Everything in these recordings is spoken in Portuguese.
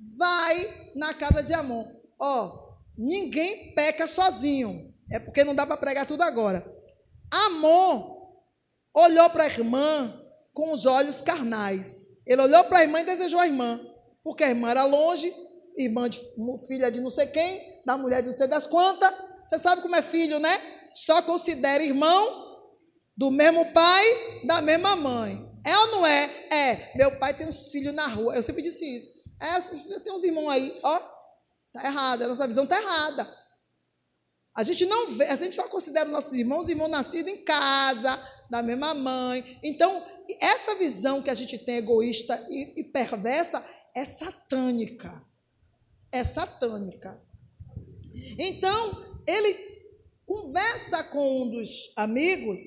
vai na casa de Amon. Ó, ninguém peca sozinho. É porque não dá para pregar tudo agora. Amon olhou para a irmã com os olhos carnais. Ele olhou para a irmã e desejou a irmã. Porque a irmã era longe, irmã de filha de não sei quem, da mulher de não sei das quantas. Você sabe como é filho, né? Só considera irmão do mesmo pai, da mesma mãe. É ou não é? É. Meu pai tem uns filhos na rua. Eu sempre disse isso. É, tem uns irmãos aí, ó. Tá errado. A nossa visão tá errada. A gente não vê, a gente só considera nossos irmãos, irmão nascido em casa, da mesma mãe. Então, essa visão que a gente tem egoísta e perversa é satânica. É satânica. Então, ele conversa com um dos amigos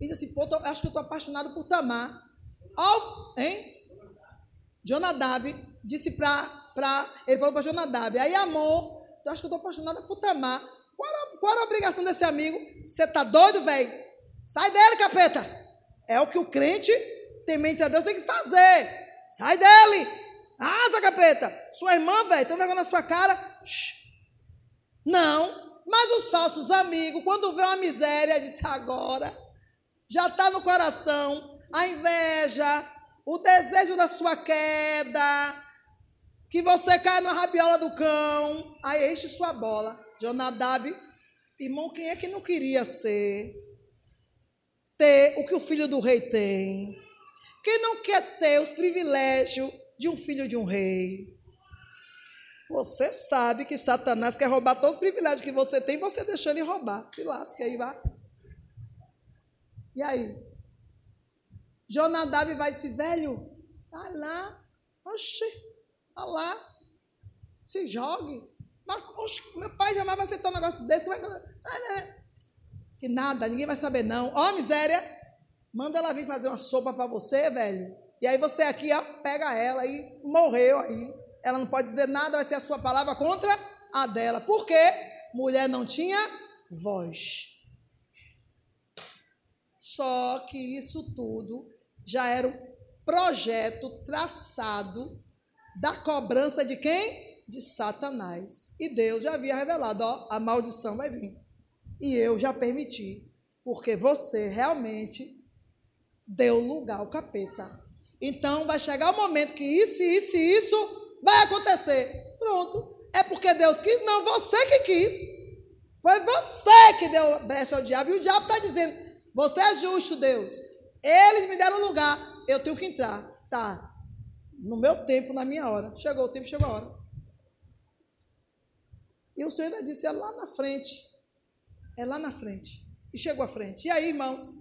e diz assim, pô, acho que eu estou apaixonado por Tamar. Hein? Jonadabe disse ele falou para Jonadabe, aí Amon, acho que eu estou apaixonada por Tamar. Qual era a obrigação desse amigo? Você tá doido, velho? Sai dele, capeta. É o que o crente, temente a Deus, tem que fazer. Sai dele. Asa, capeta. Sua irmã, velho, tem um vergonha na sua cara. Shhh. Não. Mas os falsos amigos, quando vê uma miséria, diz agora, já está no coração a inveja, o desejo da sua queda, que você cai na rabiola do cão, aí enche sua bola. Jonadabe, irmão, quem é que não queria ter o que o filho do rei tem? Quem não quer ter os privilégios de um filho de um rei? Você sabe que Satanás quer roubar todos os privilégios que você tem, você deixa ele roubar. Se lasca aí, vai. E aí? Jonadabe vai e diz, velho, vai lá, oxe, vai lá, se jogue. Mas, oxe, meu pai jamais vai aceitar um negócio desse, como é que... Que nada, ninguém vai saber não. Ó, miséria, manda ela vir fazer uma sopa para você, velho. E aí você aqui, ó, pega ela e morreu aí. Ela não pode dizer nada, vai ser a sua palavra contra a dela. Por quê? Mulher não tinha voz. Só que isso tudo já era um projeto traçado da cobrança de quem? De Satanás. E Deus já havia revelado, ó, a maldição vai vir. E eu já permiti, porque você realmente deu lugar ao capeta. Então vai chegar o momento que isso... vai acontecer. Pronto. É porque Deus quis? Não, você que quis. Foi você que deu brecha ao diabo. E o diabo está dizendo, você é justo, Deus. Eles me deram lugar. Eu tenho que entrar. Tá. No meu tempo, na minha hora. Chegou o tempo, chegou a hora. E o Senhor ainda disse, é lá na frente. É lá na frente. E chegou à frente. E aí, irmãos?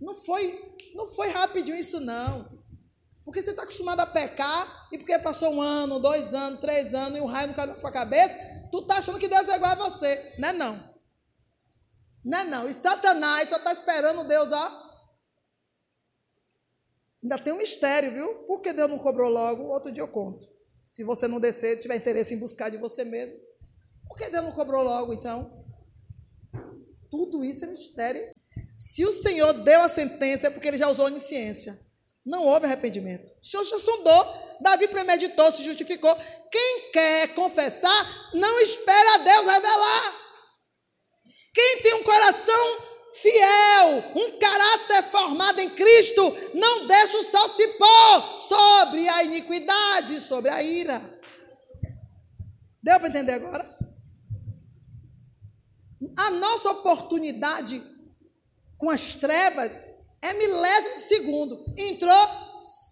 Não foi rapidinho isso, não. Porque você está acostumado a pecar e porque passou 1 ano, 2 anos, 3 anos e um raio não caiu na sua cabeça, tu está achando que Deus é igual a você. Não é não. Não é não. E Satanás só está esperando Deus, ó. Ainda tem um mistério, viu? Por que Deus não cobrou logo? Outro dia eu conto. Se você não descer, tiver interesse em buscar de você mesmo. Por que Deus não cobrou logo, então? Tudo isso é mistério. Se o Senhor deu a sentença, é porque Ele já usou onisciência. Não houve arrependimento. O Senhor já sondou. Davi premeditou, se justificou. Quem quer confessar, não espera Deus revelar. Quem tem um coração fiel, um caráter formado em Cristo, não deixa o sol se pôr sobre a iniquidade, sobre a ira. Deu para entender agora? A nossa oportunidade com as trevas é milésimo de segundo. Entrou,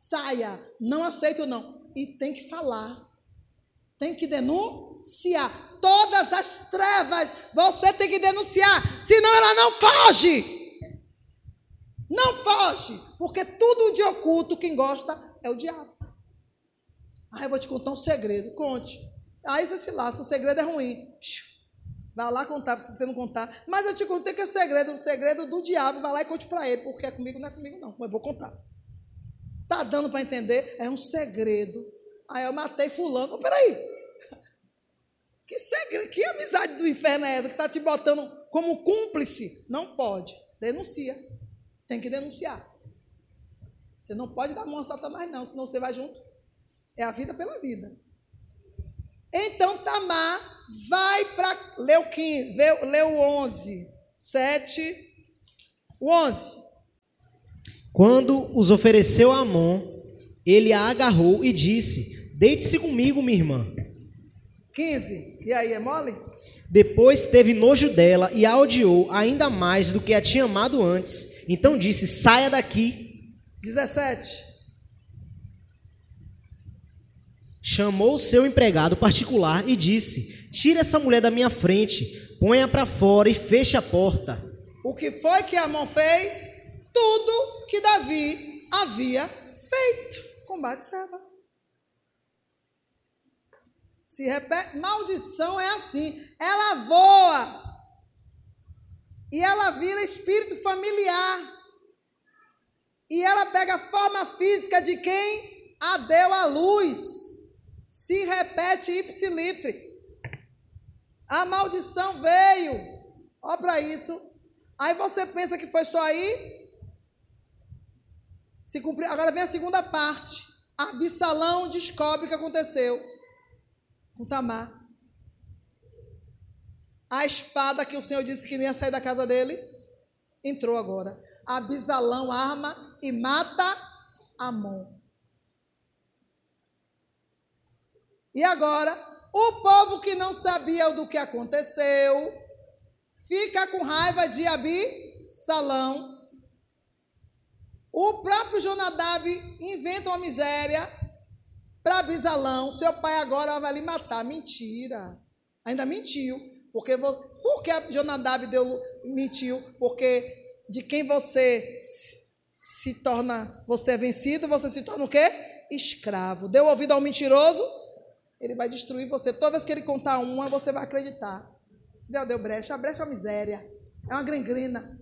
saia. Não aceito, não. E tem que falar. Tem que denunciar. Todas as trevas, você tem que denunciar. Senão ela não foge. Não foge. Porque tudo de oculto, quem gosta é o diabo. Ah, eu vou te contar um segredo. Conte. Aí você se lasca. O segredo é ruim. Vai lá contar, se você não contar. Mas eu te contei que é segredo, um segredo do diabo. Vai lá e conte para ele, porque é comigo, não é comigo, não. Mas vou contar. Tá dando para entender? É um segredo. Aí eu matei fulano. Oh, peraí. Que segredo, que amizade do inferno é essa que tá te botando como cúmplice? Não pode. Denuncia. Tem que denunciar. Você não pode dar mão a Satanás, não, senão você vai junto. É a vida pela vida. Então Tamar vai para... Leu o 11. 7, o 11. Quando os ofereceu a Amon, ele a agarrou e disse: deite-se comigo, minha irmã. 15. E aí, é mole? Depois teve nojo dela e a odiou ainda mais do que a tinha amado antes. Então disse: saia daqui. 17. Chamou o seu empregado particular e disse: tira essa mulher da minha frente, põe-a para fora e feche a porta. O que foi que Amon fez? Tudo que Davi havia feito com Bate-Seba. Se repete, maldição é assim, ela voa e ela vira espírito familiar e ela pega a forma física de quem a deu à luz. Se repete ipsilitre. A maldição veio, olha para isso. Aí você pensa que foi só aí? Se cumprir. Agora vem a segunda parte. Absalão descobre o que aconteceu com Tamar. A espada que o Senhor disse que nem ia sair da casa dele entrou agora. Absalão arma e mata Amon. E agora, o povo que não sabia do que aconteceu fica com raiva de Absalão. O próprio Jonadabe inventa uma miséria para Absalão. Seu pai agora vai lhe matar. Mentira. Ainda mentiu. Por que Jonadabe mentiu? Porque de quem você se torna, você é vencido, você se torna o quê? Escravo. Deu ouvido ao mentiroso? Ele vai destruir você. Toda vez que ele contar uma, você vai acreditar. Deu brecha. A brecha é uma miséria. É uma gangrena.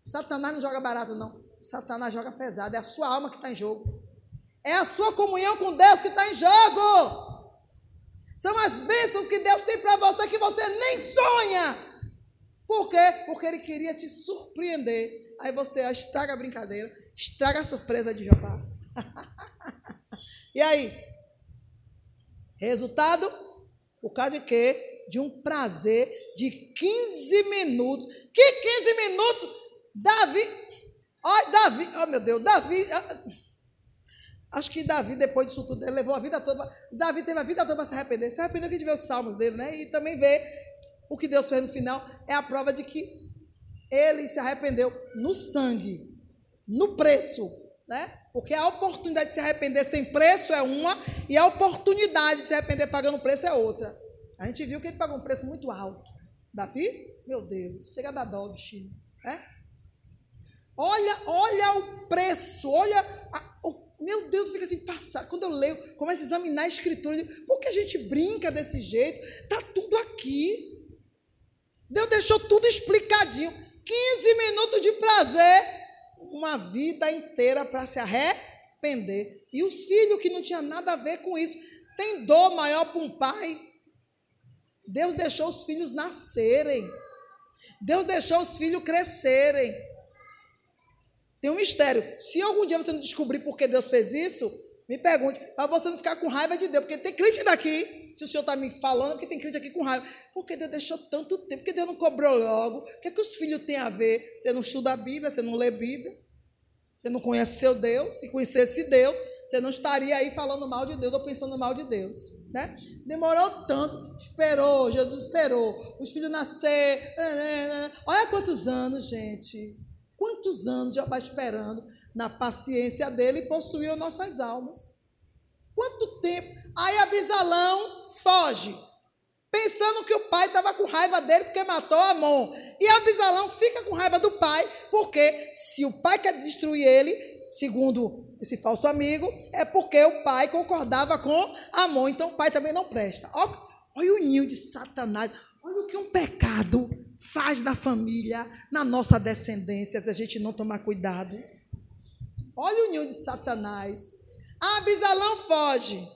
Satanás não joga barato, não. Satanás joga pesado, é a sua alma que está em jogo. É a sua comunhão com Deus que está em jogo. São as bênçãos que Deus tem para você que você nem sonha. Por quê? Porque Ele queria te surpreender. Aí você estraga a brincadeira, estraga a surpresa de Jeová. E aí? Resultado? Por causa de quê? De um prazer de 15 minutos. Que 15 minutos? Davi, oh meu Deus, Davi, acho que Davi, depois disso tudo, ele levou a vida toda, Davi teve a vida toda para se arrepender. Se arrependeu que a gente vê os salmos dele, né? E também vê o que Deus fez no final, é a prova de que ele se arrependeu no sangue, no preço, né? Porque a oportunidade de se arrepender sem preço é uma, e a oportunidade de se arrepender pagando preço é outra. A gente viu que ele pagou um preço muito alto. Davi, meu Deus, chega a dar dó, bichinho, né? Olha o preço, meu Deus, fica assim, passado. Quando eu leio, começo a examinar a escritura, eu digo, por que a gente brinca desse jeito? Está tudo aqui. Deus deixou tudo explicadinho. 15 minutos de prazer, uma vida inteira para se arrepender. E os filhos que não tinham nada a ver com isso, tem dor maior para um pai. Deus deixou os filhos nascerem. Deus deixou os filhos crescerem. Tem um mistério. Se algum dia você não descobrir por que Deus fez isso, me pergunte, para você não ficar com raiva de Deus, porque tem crente daqui, se o senhor está me falando, porque tem crente aqui com raiva. Por que Deus deixou tanto tempo? Por que Deus não cobrou logo? O que é que os filhos têm a ver? Você não estuda a Bíblia, você não lê Bíblia, você não conhece seu Deus. Se conhecesse Deus, você não estaria aí falando mal de Deus ou pensando mal de Deus, né? Demorou tanto, esperou, Jesus esperou, os filhos nasceram. Olha quantos anos, gente. Quantos anos já vai esperando na paciência dele e possuiu nossas almas? Quanto tempo? Aí Absalão foge, pensando que o pai estava com raiva dele porque matou Amon. E Absalão fica com raiva do pai, porque se o pai quer destruir ele, segundo esse falso amigo, é porque o pai concordava com Amon. Então o pai também não presta. Olha o ninho de Satanás. Olha o que um pecado faz na família, na nossa descendência, se a gente não tomar cuidado. Olha o ninho de Satanás. Absalão foge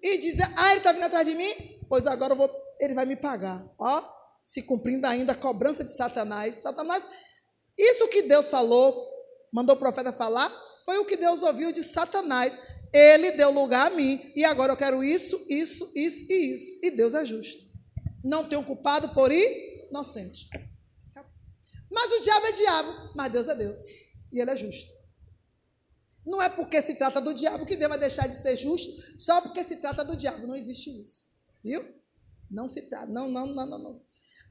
e diz: ele está vindo atrás de mim? Pois agora ele vai me pagar. Ó, se cumprindo ainda a cobrança de Satanás. Satanás, isso que Deus falou, mandou o profeta falar, foi o que Deus ouviu de Satanás. Ele deu lugar a mim, e agora eu quero isso, isso, isso e isso. E Deus é justo. Não tenho culpado por inocente. Mas o diabo é diabo, mas Deus é Deus. E ele é justo. Não é porque se trata do diabo que Deus vai deixar de ser justo, só porque se trata do diabo. Não existe isso. Viu? Não se trata. Não.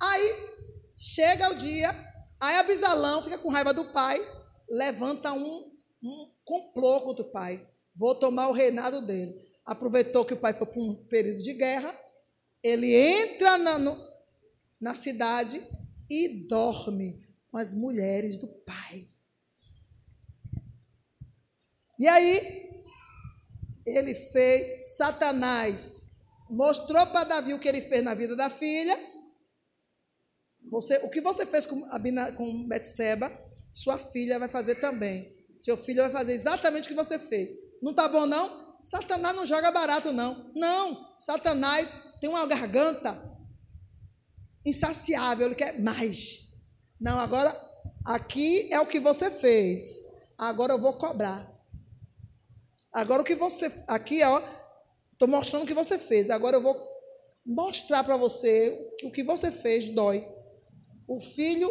Aí, chega o dia, aí Absalão fica com raiva do pai, levanta um complô contra o pai. Vou tomar o reinado dele. Aproveitou que o pai foi para um período de guerra, ele entra na cidade e dorme com as mulheres do pai. E aí, ele fez, Satanás mostrou para Davi o que ele fez na vida da filha. O que você fez com Bate-Seba, sua filha vai fazer também. Seu filho vai fazer exatamente o que você fez. Não está bom, não? Satanás não joga barato, não. Não, Satanás tem uma garganta insaciável, ele quer mais. Não, agora, aqui é o que você fez. Agora eu vou cobrar. Agora o que você... Aqui, ó, estou mostrando o que você fez. Agora eu vou mostrar para você que o que você fez dói. O filho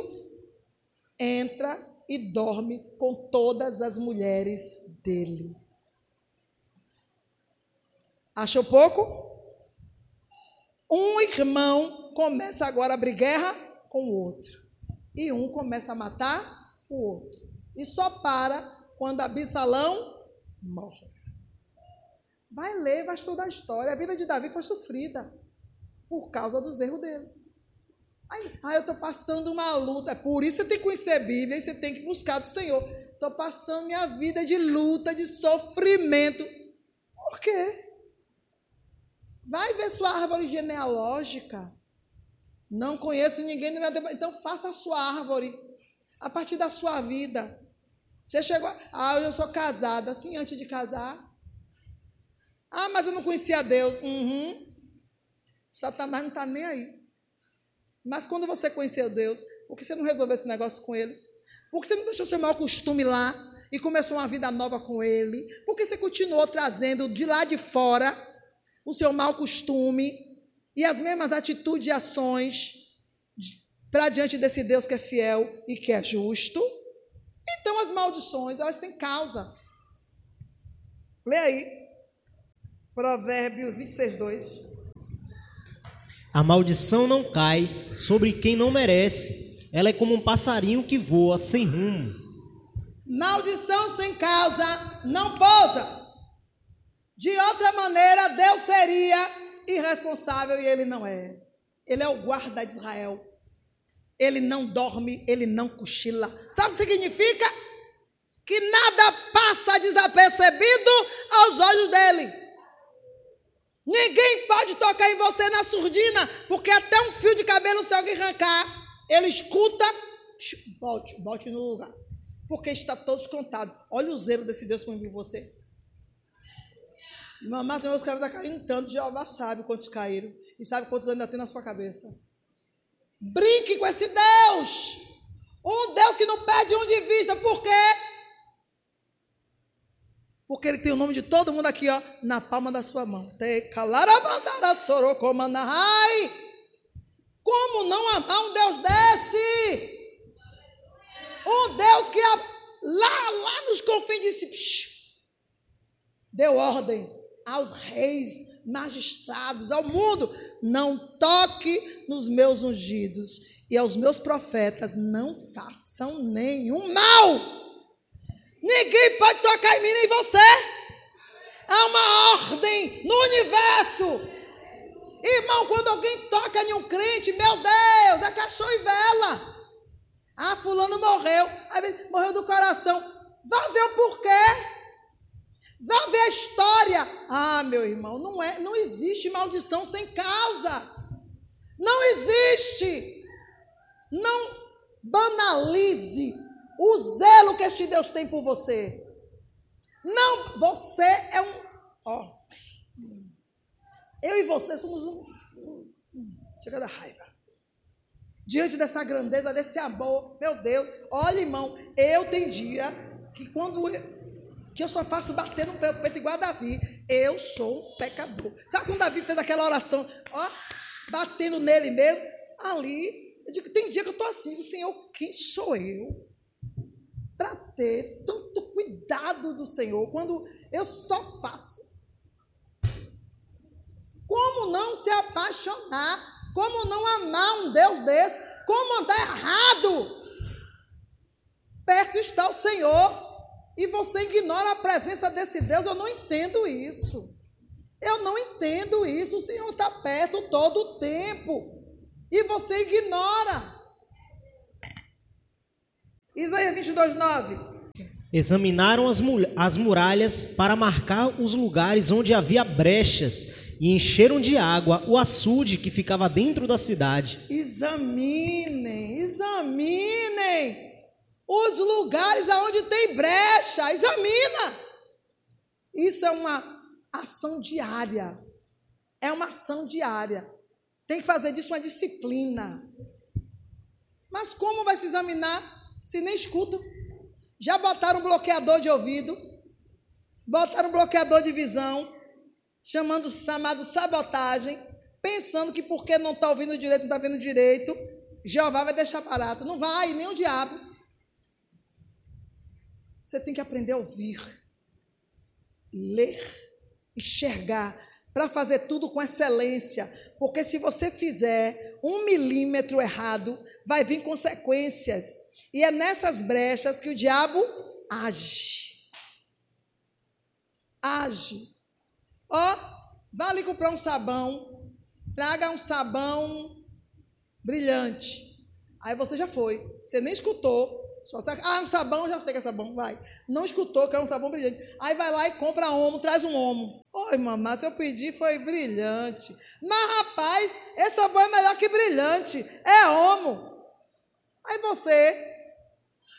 entra e dorme com todas as mulheres dele. Achou pouco? Um irmão começa agora a abrir guerra com o outro. E um começa a matar o outro. E só para quando Absalão morre. Vai ler, vai estudar a história. A vida de Davi foi sofrida por causa dos erros dele. Eu estou passando uma luta. Por isso você tem que conhecer a Bíblia e você tem que buscar do Senhor. Estou passando minha vida de luta, de sofrimento. Por quê? Vai ver sua árvore genealógica. Não conheço ninguém. Então faça a sua árvore a partir da sua vida. Você chegou... eu sou casada. Assim, antes de casar... mas eu não conhecia Deus. Satanás não está nem aí. Mas quando você conheceu Deus, por que você não resolveu esse negócio com ele? Por que você não deixou seu mau costume lá e começou uma vida nova com ele? Por que você continuou trazendo de lá de fora o seu mau costume e as mesmas atitudes e ações para diante desse Deus que é fiel e que é justo? Então, as maldições, elas têm causa. Lê aí. Provérbios 26:2. A maldição não cai sobre quem não merece. Ela é como um passarinho que voa sem rumo. Maldição sem causa não pousa. De outra maneira, Deus seria irresponsável e ele não é. Ele é o guarda de Israel. Ele não dorme, ele não cochila. Sabe o que significa? Que nada passa desapercebido aos olhos dele. Ninguém pode tocar em você na surdina, porque até um fio de cabelo, se alguém arrancar, ele escuta, bote no lugar. Porque está todos contados. Olha o zelo desse Deus comigo e você. Mas meus cabelos estão caindo tanto. Jeová sabe quantos caíram e sabe quantos ainda tem na sua cabeça. Brinque com esse Deus. Um Deus que não perde um de vista. Por quê? Porque ele tem o nome de todo mundo aqui, ó, na palma da sua mão. Como não amar um Deus desse? Um Deus que lá nos confins disse... Deu ordem aos reis, magistrados, ao mundo. Não toque nos meus ungidos e aos meus profetas. Não façam nenhum mal. Ninguém pode tocar em mim, nem você. Há uma ordem no universo. Irmão, quando alguém toca em um crente, meu Deus, é cachorro e vela. Fulano morreu. Morreu do coração. Vá ver o porquê. Vai ver a história. Meu irmão, não existe maldição sem causa. Não existe. Não banalize o zelo que este Deus tem por você. Não, você é um... eu e você somos chega da raiva. Diante dessa grandeza, desse amor, meu Deus. Olha, irmão, eu tenho dia que quando... que eu só faço bater no pé, igual a Davi. Eu sou um pecador. Sabe quando Davi fez aquela oração, ó, batendo nele mesmo, ali, eu digo, tem dia que eu estou assim, Senhor, quem sou eu para ter tanto cuidado do Senhor, quando eu só faço? Como não se apaixonar? Como não amar um Deus desse? Como andar errado? Perto está o Senhor, e você ignora a presença desse Deus. Eu não entendo isso. Eu não entendo isso. O Senhor está perto todo o tempo. E você ignora. Isaías 22, 9. Examinaram as muralhas para marcar os lugares onde havia brechas e encheram de água o açude que ficava dentro da cidade. Examinem, examinem os lugares aonde tem brecha, examina. Isso é uma ação diária. É uma ação diária. Tem que fazer disso uma disciplina. Mas como vai se examinar se nem escuta? Já botaram um bloqueador de ouvido, botaram um bloqueador de visão, chamado sabotagem, pensando que porque não está ouvindo direito, não está vendo direito, Jeová vai deixar barato. Não vai, nem o diabo. Você tem que aprender a ouvir, ler, enxergar, para fazer tudo com excelência. Porque se você fizer 1 milímetro errado, vai vir consequências. E é nessas brechas que o diabo age. Age. Ó, vá ali comprar um sabão, traga um sabão brilhante. Aí você já foi, você nem escutou. Só sabe, um sabão, já sei que é sabão, vai. Não escutou que é um sabão brilhante. Aí vai lá e compra Omo, traz um Omo. Oi, mamãe, se eu pedi foi brilhante. Mas, rapaz, esse sabão é melhor que brilhante. É Omo. Aí você,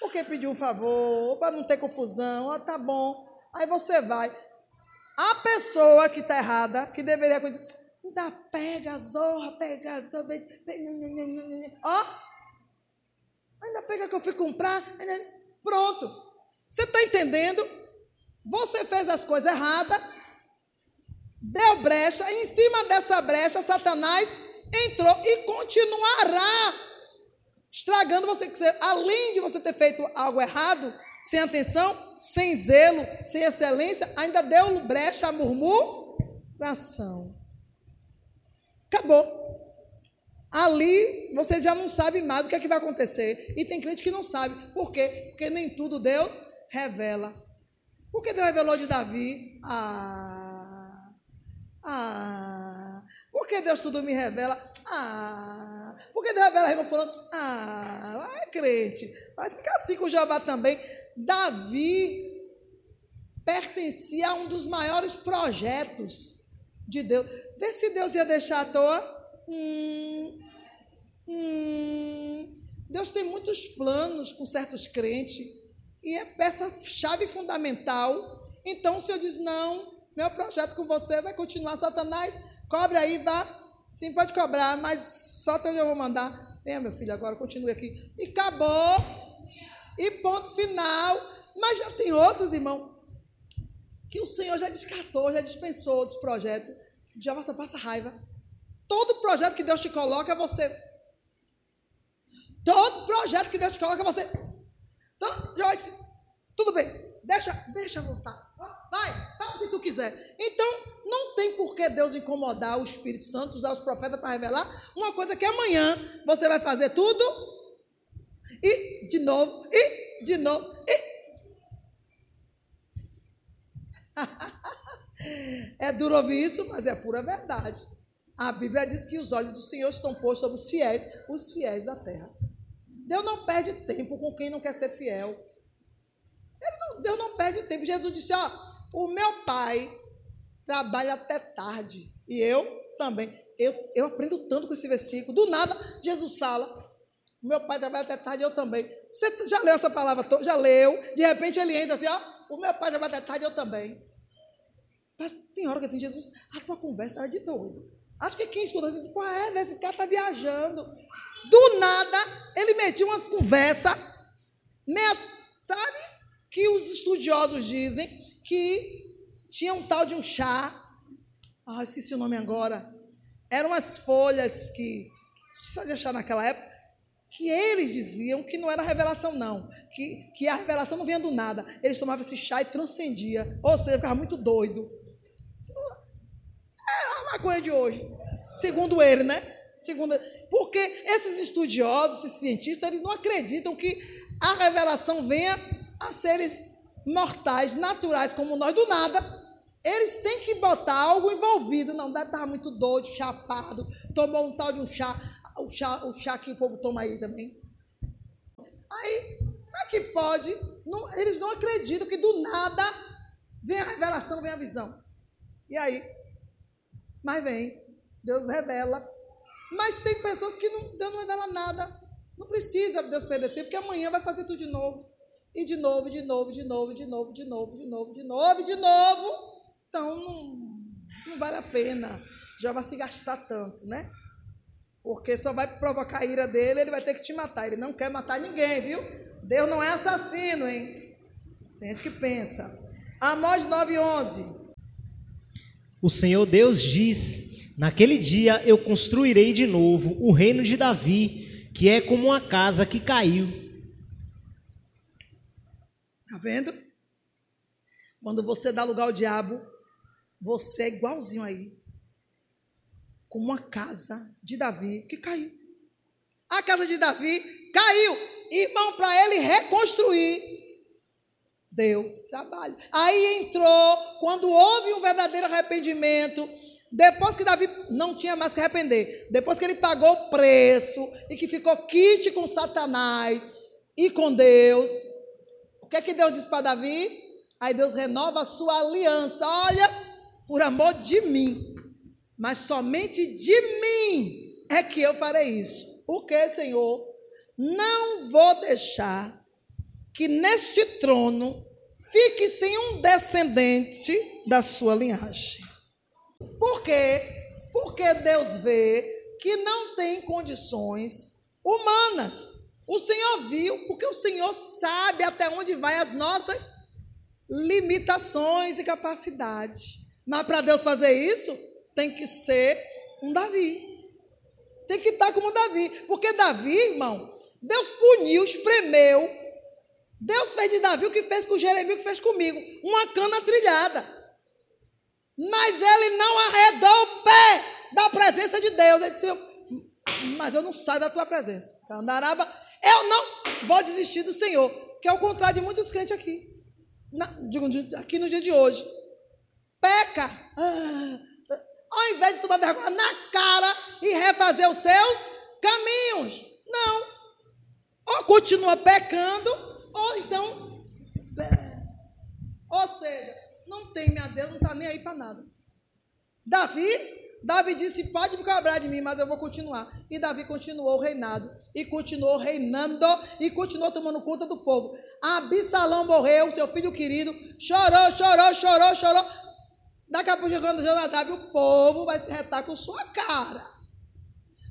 porque pediu um favor, para não ter confusão, ó, tá bom. Aí você vai. A pessoa que está errada, que deveria... Ainda pega, zorra, pega, zorra. Ó. Ainda pega que eu fui comprar. Pronto. Você está entendendo? Você fez as coisas erradas, deu brecha, e em cima dessa brecha, Satanás entrou e continuará estragando você. Além de você ter feito algo errado, sem atenção, sem zelo, sem excelência, ainda deu brecha à murmuração. Acabou. Ali, você já não sabe mais o que é que vai acontecer. E tem crente que não sabe. Por quê? Porque nem tudo Deus revela. Por que Deus revelou de Davi? Por que Deus tudo me revela? Por que Deus revela a irmã fulano? Vai, crente. Vai ficar assim com o Jeová também. Davi pertencia a um dos maiores projetos de Deus. Vê se Deus ia deixar à toa. Deus tem muitos planos com certos crentes e é peça-chave fundamental. Então o Senhor diz, não, meu projeto com você vai continuar. Satanás, cobra aí, vá. Sim, pode cobrar, mas só até onde eu vou mandar. Venha, meu filho, agora continue aqui. E acabou. E ponto final. Mas já tem outros, irmão, que o Senhor já descartou, já dispensou outros projetos. Já você passa raiva. Todo projeto que Deus te coloca, você... Todo projeto que Deus te coloca, você... Então, já disse, tudo bem, deixa à vontade. Vai, fala o que tu quiser. Então, não tem por que Deus incomodar o Espírito Santo, usar os profetas para revelar uma coisa que amanhã você vai fazer tudo e de novo, e de novo, e... É duro ouvir isso, mas é pura verdade. A Bíblia diz que os olhos do Senhor estão postos sobre os fiéis da terra. Deus não perde tempo com quem não quer ser fiel. Deus não perde tempo. Jesus disse, ó, o meu pai trabalha até tarde. E eu também. Eu aprendo tanto com esse versículo. Do nada, Jesus fala, o meu pai trabalha até tarde, eu também. Você já leu essa palavra toda? Já leu. De repente ele entra assim, ó, o meu pai trabalha até tarde, eu também. Mas tem hora que assim, Jesus, a tua conversa era de doido. Acho que quem escuta assim, qual é, esse cara está viajando. Do nada, ele metia umas conversas, sabe, que os estudiosos dizem que tinha um tal de um chá, esqueci o nome agora, eram umas folhas que se fazia chá naquela época, que eles diziam que não era revelação não, que a revelação não vinha do nada, eles tomavam esse chá e transcendia, ou seja, ficava muito doido, era uma coisa de hoje, segundo ele, né? Porque esses estudiosos, esses cientistas, eles não acreditam que a revelação venha a seres mortais, naturais, como nós, do nada. Eles têm que botar algo envolvido. Não, deve estar muito doido, chapado, tomou um tal de um chá, o chá que o povo toma aí também. Aí, como é que pode? Não, eles não acreditam que do nada vem a revelação, vem a visão. E aí? Mas vem, Deus revela. Mas tem pessoas que não, Deus não revela nada. Não precisa Deus perder tempo, porque amanhã vai fazer tudo de novo. E de novo, de novo, de novo, de novo, de novo, de novo, de novo, de novo. Então, não vale a pena. Já vai se gastar tanto, né? Porque só vai provocar a ira dele, ele vai ter que te matar. Ele não quer matar ninguém, viu? Deus não é assassino, hein? Tem gente que pensa. Amós 9:11. O Senhor Deus diz... Naquele dia eu construirei de novo o reino de Davi, que é como uma casa que caiu. Está vendo? Quando você dá lugar ao diabo, você é igualzinho aí. Como uma casa de Davi que caiu. A casa de Davi caiu. Irmão, para ele reconstruir, deu trabalho. Aí entrou, quando houve um verdadeiro arrependimento... Depois que Davi não tinha mais que arrepender, depois que ele pagou o preço e que ficou quite com Satanás e com Deus, o que é que Deus diz para Davi? Aí Deus renova a sua aliança. Olha, por amor de mim, mas somente de mim é que eu farei isso. Porque, Senhor, não vou deixar que neste trono fique sem um descendente da sua linhagem. Por quê? Porque Deus vê que não tem condições humanas. O Senhor viu, porque o Senhor sabe até onde vai as nossas limitações e capacidade. Mas para Deus fazer isso, tem que ser um Davi. Tem que estar como Davi. Porque Davi, irmão, Deus puniu, espremeu. Deus fez de Davi o que fez com Jeremias, o que fez comigo. Uma cana trilhada. Mas ele não arredou o pé da presença de Deus. Ele disse, mas eu não saio da tua presença. Candaraba, eu não vou desistir do Senhor. Que é o contrário de muitos crentes aqui. Aqui no dia de hoje. Peca. Ao invés de tomar vergonha na cara e refazer os seus caminhos. Não. Ou continua pecando, ou então... Ou seja... Não teme a Deus, não está nem aí para nada. Davi disse, pode me cobrar de mim, mas eu vou continuar. E Davi continuou o reinado, e continuou reinando, e continuou tomando conta do povo. Absalão morreu, seu filho querido, chorou. Daqui a pouco, chegando Jonadabe, o povo vai se retar com sua cara.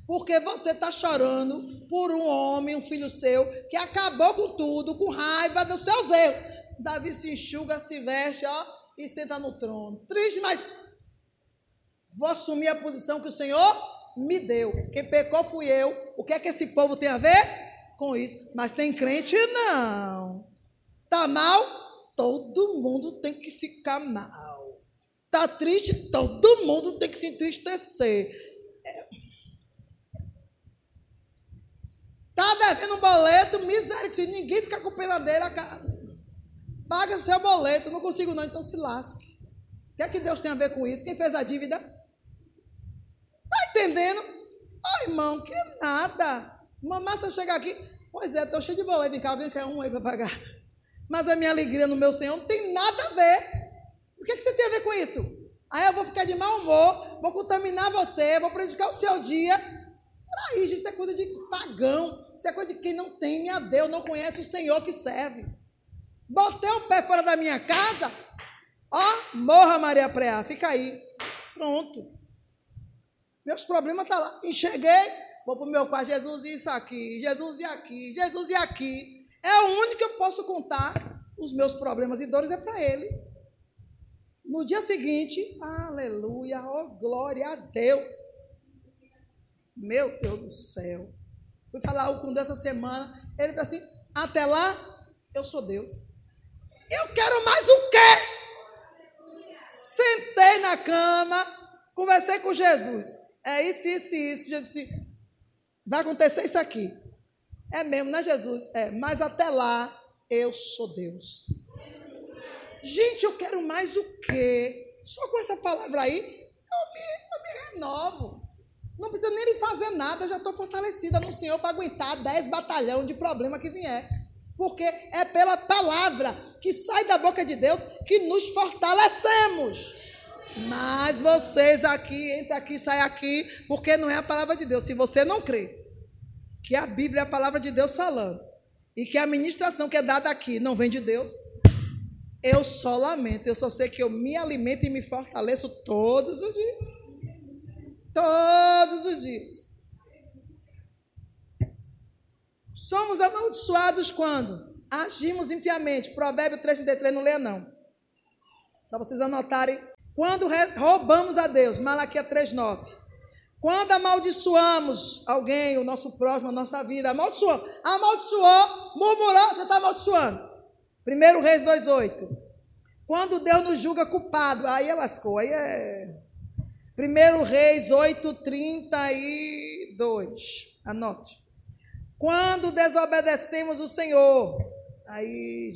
Porque você está chorando por um homem, um filho seu, que acabou com tudo, com raiva dos seus erros. Davi se enxuga, se veste, e senta no trono. Triste, mas vou assumir a posição que o Senhor me deu. Quem pecou fui eu. O que é que esse povo tem a ver com isso? Mas tem crente? Não. Está mal? Todo mundo tem que ficar mal. Está triste? Todo mundo tem que se entristecer. Está devendo um boleto? Misericórdia. Ninguém fica com pena dele. Paga seu boleto, não consigo não, então se lasque. O que é que Deus tem a ver com isso? Quem fez a dívida? Está entendendo? Irmão, que nada. Mamãe, se eu chegar aqui, pois é, estou cheio de boleto em casa, alguém quer um aí para pagar. Mas a minha alegria no meu Senhor não tem nada a ver. O que é que você tem a ver com isso? Aí eu vou ficar de mau humor, vou contaminar você, vou prejudicar o seu dia. Peraí, isso é coisa de pagão, isso é coisa de quem não teme a Deus, não conhece o Senhor que serve. Botei o pé fora da minha casa, morra Maria Preá, fica aí, pronto. Meus problemas estão lá. Enxerguei, vou para o meu quarto, Jesus e isso aqui, Jesus e aqui, Jesus e aqui. É o único que eu posso contar os meus problemas e dores é para ele. No dia seguinte, aleluia, oh glória a Deus. Meu Deus do céu. Fui falar algo com Deus essa semana. Ele disse assim, até lá, eu sou Deus. Eu quero mais o quê? Sentei na cama, conversei com Jesus. É isso. Jesus disse, vai acontecer isso aqui. É mesmo, né, Jesus? É, mas até lá, eu sou Deus. Gente, eu quero mais o quê? Só com essa palavra aí, eu me renovo. Não precisa nem lhe fazer nada, eu já estou fortalecida no Senhor para aguentar 10 batalhão de problema que vier. Porque é pela palavra que sai da boca de Deus que nos fortalecemos. Mas vocês aqui, entra aqui, sai aqui, porque não é a palavra de Deus. Se você não crê que a Bíblia é a palavra de Deus falando e que a ministração que é dada aqui não vem de Deus, eu só lamento, eu só sei que eu me alimento e me fortaleço todos os dias. Todos os dias. Somos amaldiçoados quando agimos impiamente. Provérbio 3:33, não leia não. Só vocês anotarem. Quando roubamos a Deus, Malaquias 3:9. Quando amaldiçoamos alguém, o nosso próximo, a nossa vida, amaldiçoou, murmurou, você está amaldiçoando. 1 Reis 2:8. Quando Deus nos julga culpado, aí é lascou, aí é... 1 Reis 8:32, anote. Quando desobedecemos o Senhor, aí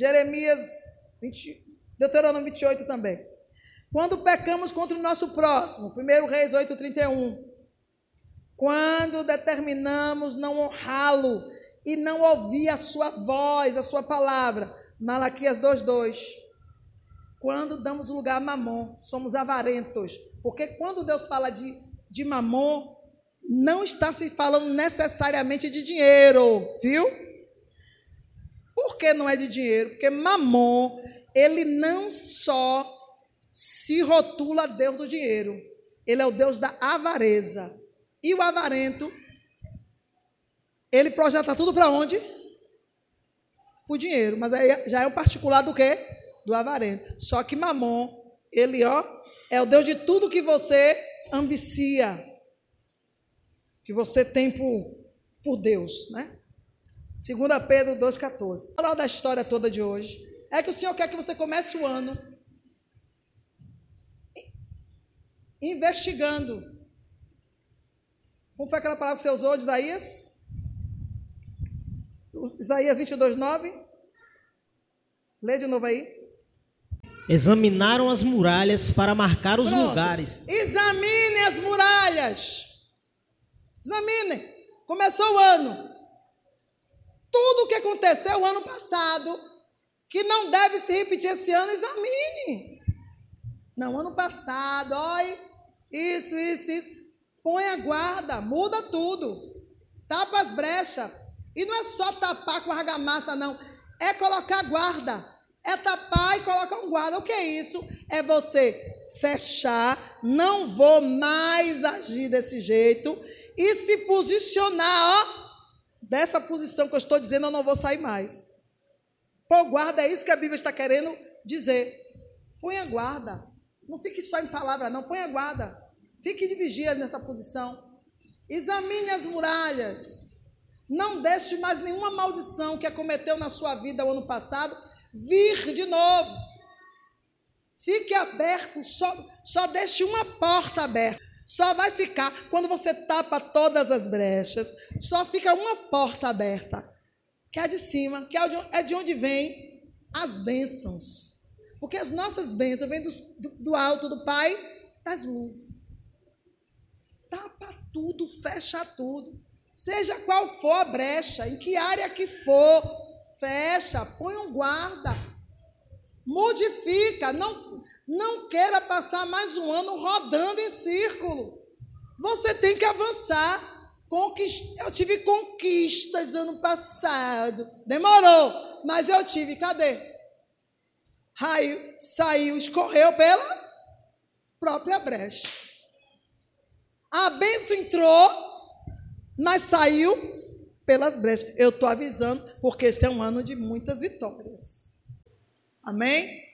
Deuteronômio 28 também. Quando pecamos contra o nosso próximo, 1 Reis 8:31. Quando determinamos não honrá-lo e não ouvir a sua voz, a sua palavra, Malaquias 2:2. Quando damos lugar a Mamom, somos avarentos. Porque quando Deus fala de Mamom, não está se falando necessariamente de dinheiro, viu? Por que não é de dinheiro? Porque Mamom, ele não só se rotula a Deus do dinheiro, ele é o Deus da avareza. E o avarento, ele projeta tudo para onde? Para o dinheiro. Mas aí já é um particular do quê? Do avarento. Só que Mamom, ele, é o Deus de tudo que você ambicia, que você tem por Deus, né? 2 Pedro 2,14. O moral da história toda de hoje é que o Senhor quer que você comece o ano investigando. Como foi aquela palavra que você usou de Isaías? Isaías 22,9. Lê de novo aí. Examinaram as muralhas para marcar os lugares. Examine as muralhas. Examine. Começou o ano. Tudo o que aconteceu o ano passado, que não deve se repetir esse ano, examine. Não, ano passado, olha, isso. Põe a guarda, muda tudo. Tapa as brechas. E não é só tapar com argamassa, não. É colocar guarda. É tapar e colocar um guarda. O que é isso? É você fechar, não vou mais agir desse jeito e se posicionar, dessa posição que eu estou dizendo, eu não vou sair mais. Pô, guarda, é isso que a Bíblia está querendo dizer. Põe a guarda. Não fique só em palavra, não. Põe a guarda. Fique de vigia nessa posição. Examine as muralhas. Não deixe mais nenhuma maldição que acometeu na sua vida o ano passado vir de novo. Fique aberto, só deixe uma porta aberta. Só vai ficar, quando você tapa todas as brechas, só fica uma porta aberta, que é a de cima, que é de onde vem as bênçãos. Porque as nossas bênçãos vêm do alto, do Pai das luzes. Tapa tudo, fecha tudo. Seja qual for a brecha, em que área que for, fecha, põe um guarda, modifica, não queira passar mais um ano rodando em círculo. Você tem que avançar. Eu tive conquistas ano passado, demorou, mas eu tive, cadê? Raio, saiu, escorreu pela própria brecha. A bênção entrou, mas saiu pelas brechas. Eu estou avisando, porque esse é um ano de muitas vitórias. Amém?